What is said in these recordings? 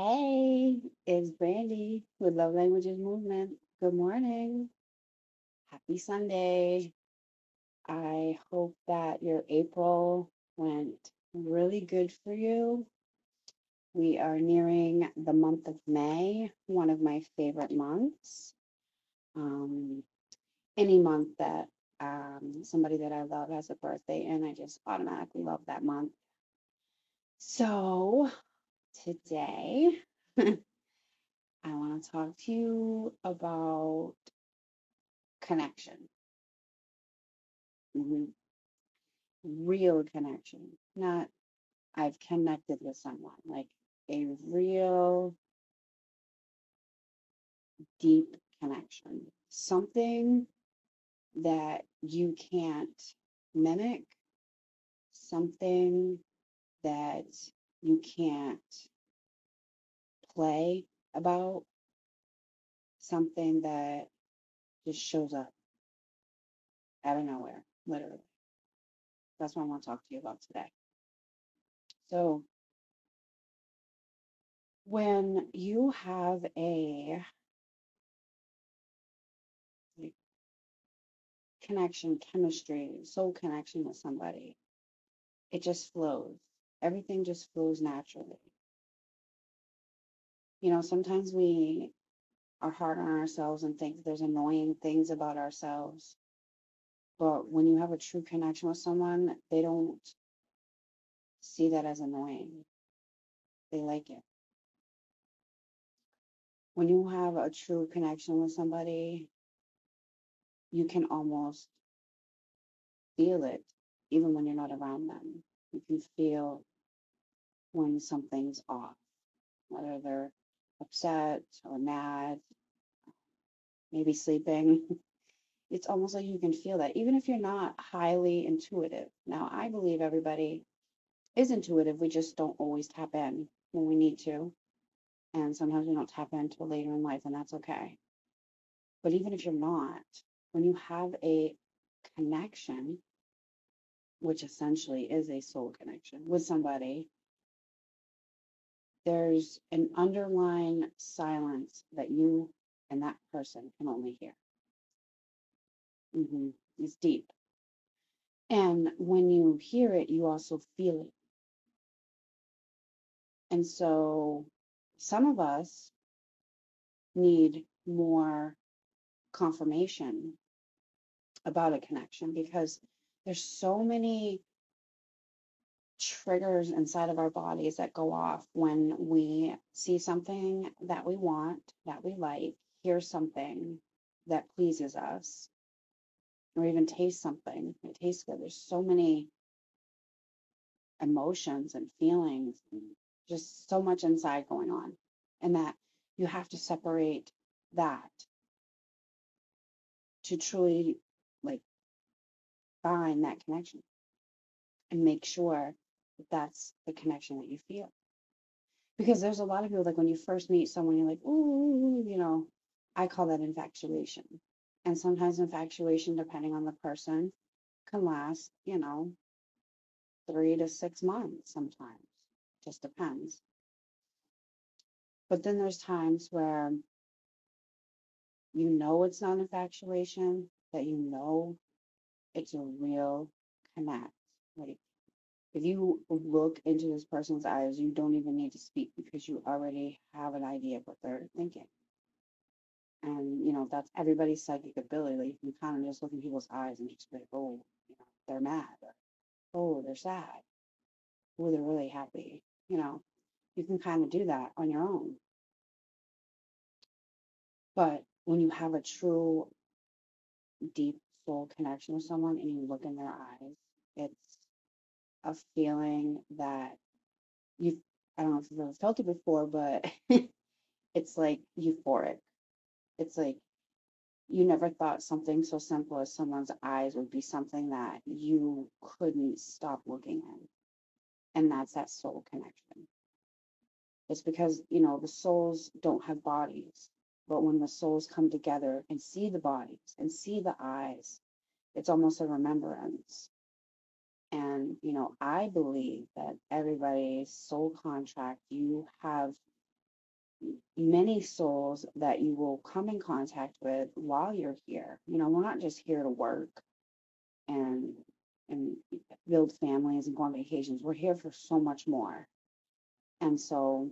Hey, it's Brandy with Love Languages Movement. Good morning. Happy Sunday. I hope that your April went really good for you. We are nearing the month of May, one of my favorite months. Any month that somebody that I love has a birthday in, I just automatically love that month. So today, I want to talk to you about connection, real connection, not I've connected with someone, like a real deep connection, something that you can't mimic, something that you can't play about, something that just shows up out of nowhere, literally. That's what I want to talk to you about today. So when you have a connection, chemistry, soul connection with somebody, it just flows. Everything just flows naturally. You know, sometimes we are hard on ourselves and think there's annoying things about ourselves. But when you have a true connection with someone, they don't see that as annoying. They like it. When you have a true connection with somebody, you can almost feel it, even when you're not around them. You can feel when something's off, whether they're upset or mad, maybe sleeping. It's almost like you can feel that, even if you're not highly intuitive. Now, I believe everybody is intuitive. We just don't always tap in when we need to. And sometimes we don't tap in until later in life, and that's okay. But even if you're not, when you have a connection, which essentially is a soul connection with somebody, there's an underlying silence that you and that person can only hear. It's deep. And when you hear it, you also feel it. And so some of us need more confirmation about a connection, because there's so many triggers inside of our bodies that go off when we see something that we want, that we like, hear something that pleases us, or even taste something that tastes good. There's so many emotions and feelings, and just so much inside going on, and that you have to separate that to truly, like, find that connection and make sure that that's the connection that you feel. Because there's a lot of people, like, when you first meet someone, you're like, ooh, you know, I call that infatuation. And sometimes infatuation, depending on the person, can last, you know, 3 to 6 months sometimes. Just depends. But then there's times where you know it's not infatuation, that you know it's a real connect. Like, if you look into this person's eyes, you don't even need to speak, because you already have an idea of what they're thinking. And, you know, that's everybody's psychic ability. Like, you can kind of just look in people's eyes and just be like, oh, you know, they're mad, or, oh, they're sad, oh, they're really happy. You know, you can kind of do that on your own. But when you have a true, deep soul connection with someone and you look in their eyes, it's a feeling that you've, I don't know if you've ever felt it before, but it's like euphoric. It's like you never thought something so simple as someone's eyes would be something that you couldn't stop looking in. And that's that soul connection. It's because, you know, the souls don't have bodies, but when the souls come together and see the bodies and see the eyes, it's almost a remembrance. And, you know, I believe that everybody's soul contract, you have many souls that you will come in contact with while you're here. You know, we're not just here to work and build families and go on vacations. We're here for so much more. And so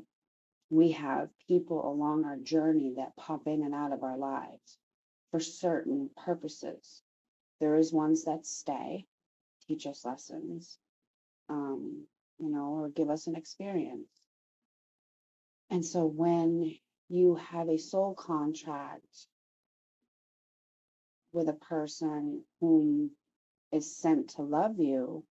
we have people along our journey that pop in and out of our lives for certain purposes. There is ones that stay, teach us lessons, you know, or give us an experience. And so when you have a soul contract with a person whom is sent to love you,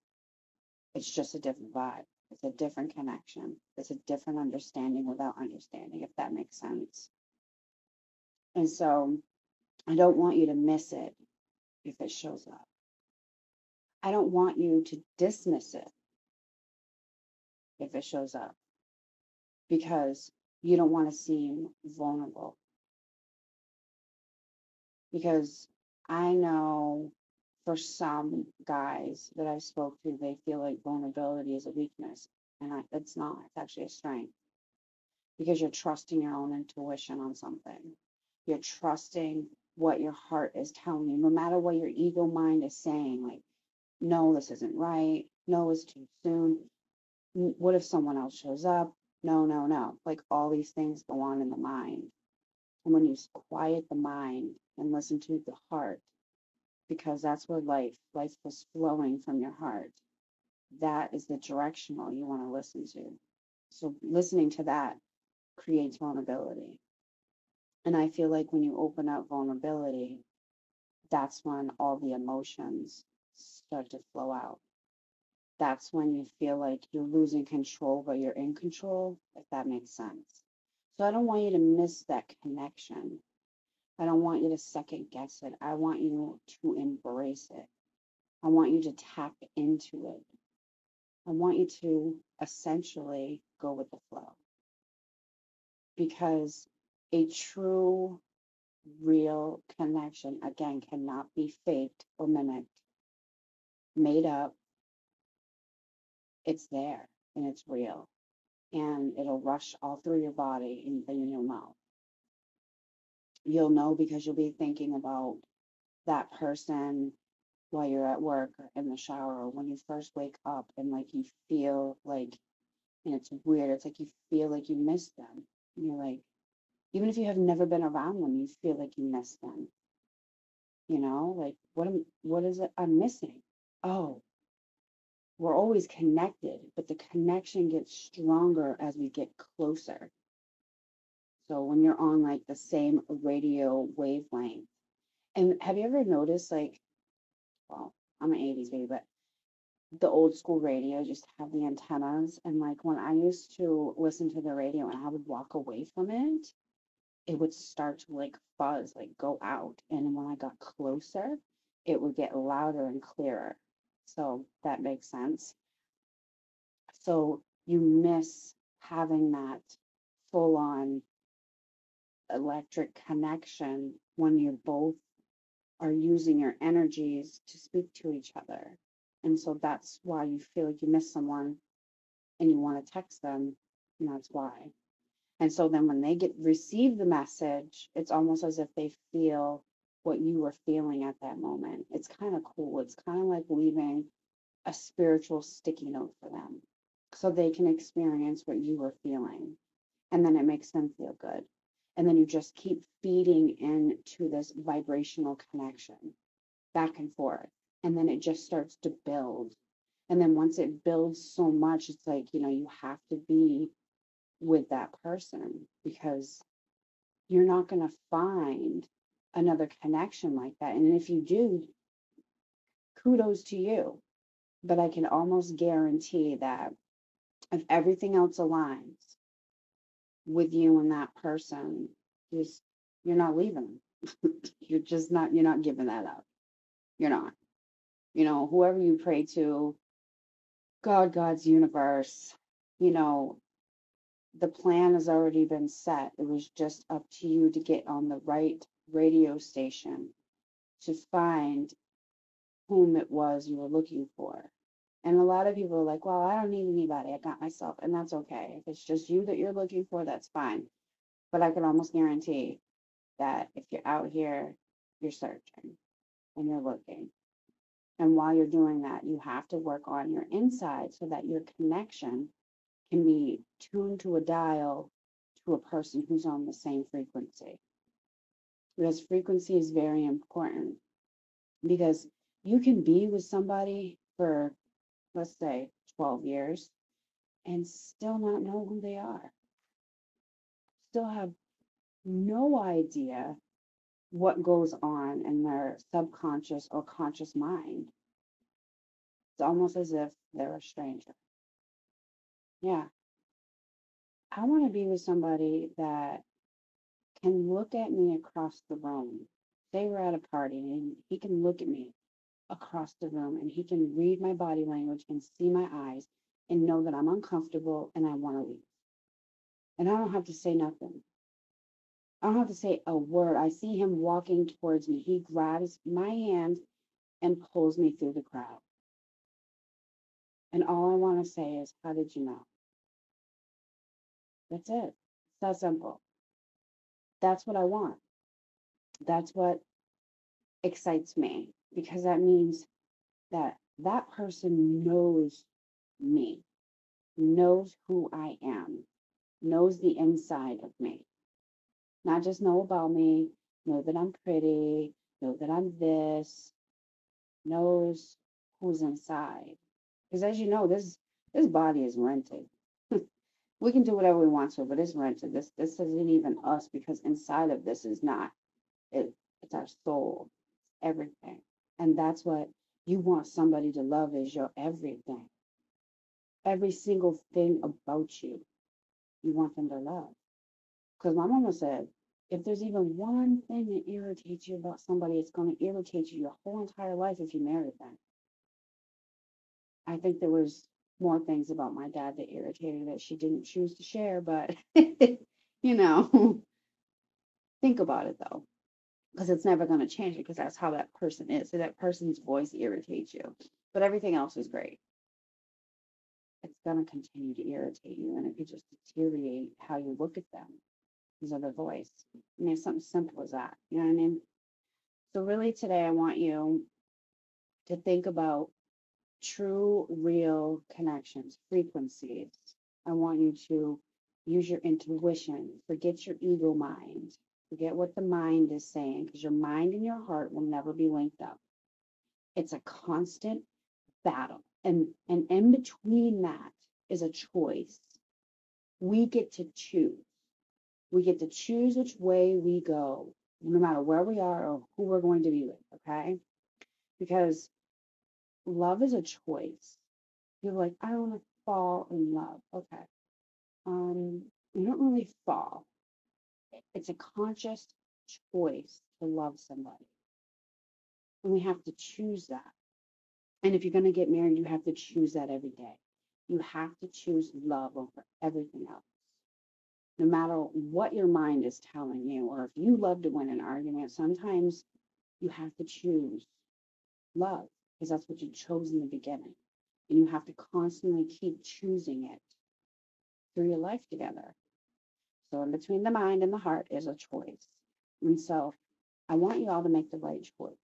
it's just a different vibe. It's a different connection. It's a different understanding without understanding, if that makes sense. And so I don't want you to miss it if it shows up. I don't want you to dismiss it if it shows up, because you don't want to seem vulnerable. Because I know for some guys that I've spoke to, they feel like vulnerability is a weakness, and it's not. It's actually a strength, because you're trusting your own intuition on something. You're trusting what your heart is telling you, no matter what your ego mind is saying, like, no, this isn't right. No, it's too soon. What if someone else shows up? No. Like, all these things go on in the mind. And when you quiet the mind and listen to the heart, because that's where life was flowing from your heart. That is the directional you want to listen to. So listening to that creates vulnerability. And I feel like when you open up vulnerability, that's when all the emotions start to flow out. That's when you feel like you're losing control, but you're in control, if that makes sense. So I don't want you to miss that connection. I don't want you to second guess it. I want you to embrace it. I want you to tap into it. I want you to essentially go with the flow. Because a true, real connection, again, cannot be faked or mimicked, made up. It's there and it's real, and it'll rush all through your body, and then you'll know. You'll know because you'll be thinking about that person while you're at work or in the shower or when you first wake up, and like you feel like, and it's weird, it's like you feel like you miss them. And you're like, even if you have never been around them, you feel like you miss them. You know, like what is it I'm missing? Oh, we're always connected, but the connection gets stronger as we get closer. So when you're on like the same radio wavelength, and have you ever noticed, like, well, I'm an 80s baby, but the old school radio just have the antennas. And like when I used to listen to the radio and I would walk away from it, it would start to like fuzz, like go out. And when I got closer, it would get louder and clearer. So that makes sense. So you miss having that full on electric connection when you both are using your energies to speak to each other. And so that's why you feel like you miss someone and you want to text them, and that's why. And so then when they receive the message, it's almost as if they feel what you were feeling at that moment. It's kind of cool. It's kind of like leaving a spiritual sticky note for them, so they can experience what you were feeling, and then it makes them feel good. And then you just keep feeding into this vibrational connection back and forth. And then it just starts to build. And then once it builds so much, it's like, you know, you have to be with that person, because you're not going to find another connection like that. And if you do, kudos to you. But I can almost guarantee that if everything else aligns with you and that person, you're not leaving them. You're not giving that up. You're not. You know, whoever you pray to, God's universe, you know, the plan has already been set. It was just up to you to get on the right radio station to find whom it was you were looking for. And a lot of people are like, well, I don't need anybody. I got myself. And that's okay. If it's just you that you're looking for, that's fine. But I can almost guarantee that if you're out here, you're searching and you're looking. And while you're doing that, you have to work on your inside so that your connection can be tuned to a dial to a person who's on the same frequency. Because frequency is very important, because you can be with somebody for, let's say, 12 years and still not know who they are. Still have no idea what goes on in their subconscious or conscious mind. It's almost as if they're a stranger. Yeah. I want to be with somebody that can look at me across the room. Say we're at a party and he can look at me across the room and he can read my body language and see my eyes and know that I'm uncomfortable and I want to leave. And I don't have to say nothing. I don't have to say a word. I see him walking towards me. He grabs my hand and pulls me through the crowd. And all I want to say is, how did you know? That's it. It's that simple. That's what I want. That's what excites me, because that means that that person knows me, knows who I am, knows the inside of me. Not just know about me, know that I'm pretty, know that I'm this, knows who's inside. Because as you know, this body is rented. We can do whatever we want to, but it's rented. This isn't even us, because inside of this is not. It's our soul, everything. And that's what you want somebody to love, is your everything. Every single thing about you, you want them to love. Because my mama said, if there's even one thing that irritates you about somebody, it's going to irritate you your whole entire life if you married them. I think there was more things about my dad that irritated that she didn't choose to share, but think about it though, because it's never going to change, because that's how that person is. So that person's voice irritates you, but everything else is great. It's going to continue to irritate you, and it could just deteriorate how you look at them, his other voice. I mean, it's something simple as that, you know what I mean? So really today I want you to think about true, real connections, frequencies. I want you to use your intuition. Forget your ego mind. Forget what the mind is saying, because your mind and your heart will never be linked up. It's a constant battle. And in between that is a choice. We get to choose. We get to choose which way we go, no matter where we are or who we're going to be with, okay? Because love is a choice. You're like, I don't want to fall in love. Okay. You don't really fall. It's a conscious choice to love somebody. And we have to choose that. And if you're going to get married, you have to choose that every day. You have to choose love over everything else. No matter what your mind is telling you, or if you love to win an argument, sometimes you have to choose love, because that's what you chose in the beginning. And you have to constantly keep choosing it through your life together. So in between the mind and the heart is a choice. And so I want you all to make the right choice.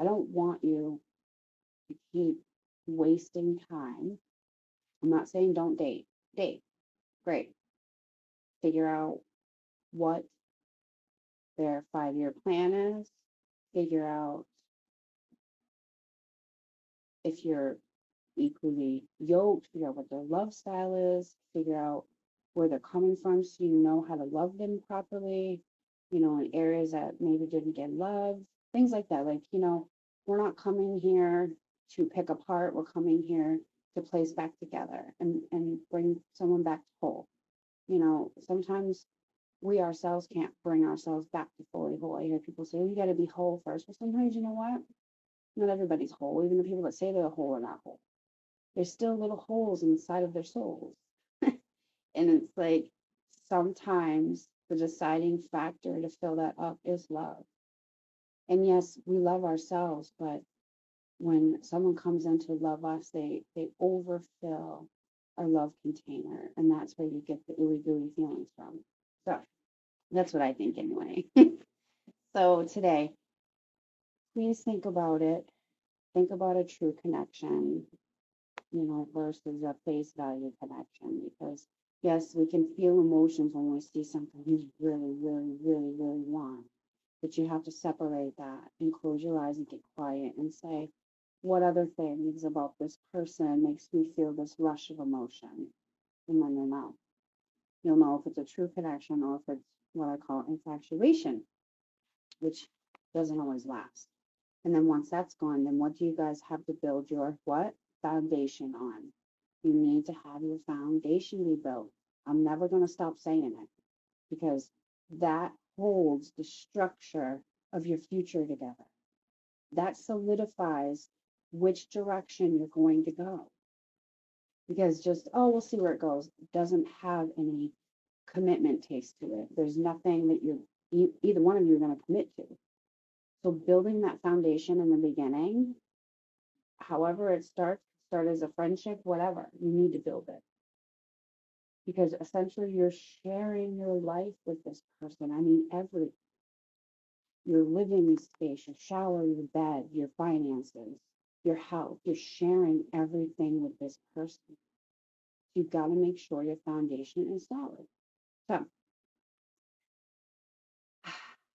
I don't want you to keep wasting time. I'm not saying don't date. Date. Great. Figure out what their 5-year plan is. Figure out if you're equally yoked, figure out what their love style is, figure out where they're coming from so you know how to love them properly, in areas that maybe didn't get love, things like that. Like, we're not coming here to pick apart, we're coming here to place back together and bring someone back whole. Sometimes we ourselves can't bring ourselves back to fully whole. I hear people say, you got to be whole first. Well, sometimes, you know what? Not everybody's whole. Even the people that say they're whole are not whole. There's still little holes inside of their souls. And it's like, sometimes the deciding factor to fill that up is love. And yes, we love ourselves, but when someone comes in to love us, they overfill our love container. And that's where you get the ooey gooey feelings from. So That's what I think anyway. So today, please think about it. Think about a true connection, you know, versus a face value connection. Because yes, we can feel emotions when we see something you really, really, really, really want. But you have to separate that and close your eyes and get quiet and say, what other things about this person makes me feel this rush of emotion? And then you'll know if it's a true connection or if it's what I call infatuation, which doesn't always last. And then once that's gone, then what do you guys have to build your what? Foundation on. You need to have your foundation rebuilt. I'm never going to stop saying it because that holds the structure of your future together. That solidifies which direction you're going to go. Because just, oh, we'll see where it goes, it doesn't have any commitment taste to it. There's nothing that either one of you are going to commit to. So building that foundation in the beginning, however it starts, start as a friendship, whatever, you need to build it. Because essentially you're sharing your life with this person. I mean, everything. Your living space, your shower, your bed, your finances, your health. You're sharing everything with this person. You've got to make sure your foundation is solid. So,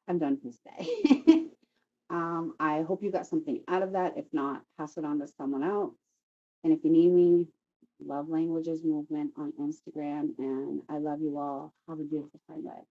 I'm done for today. I hope you got something out of that. If not, pass it on to someone else. And if you need me, Love Languages Movement on Instagram. And I love you all. Have a beautiful Friday.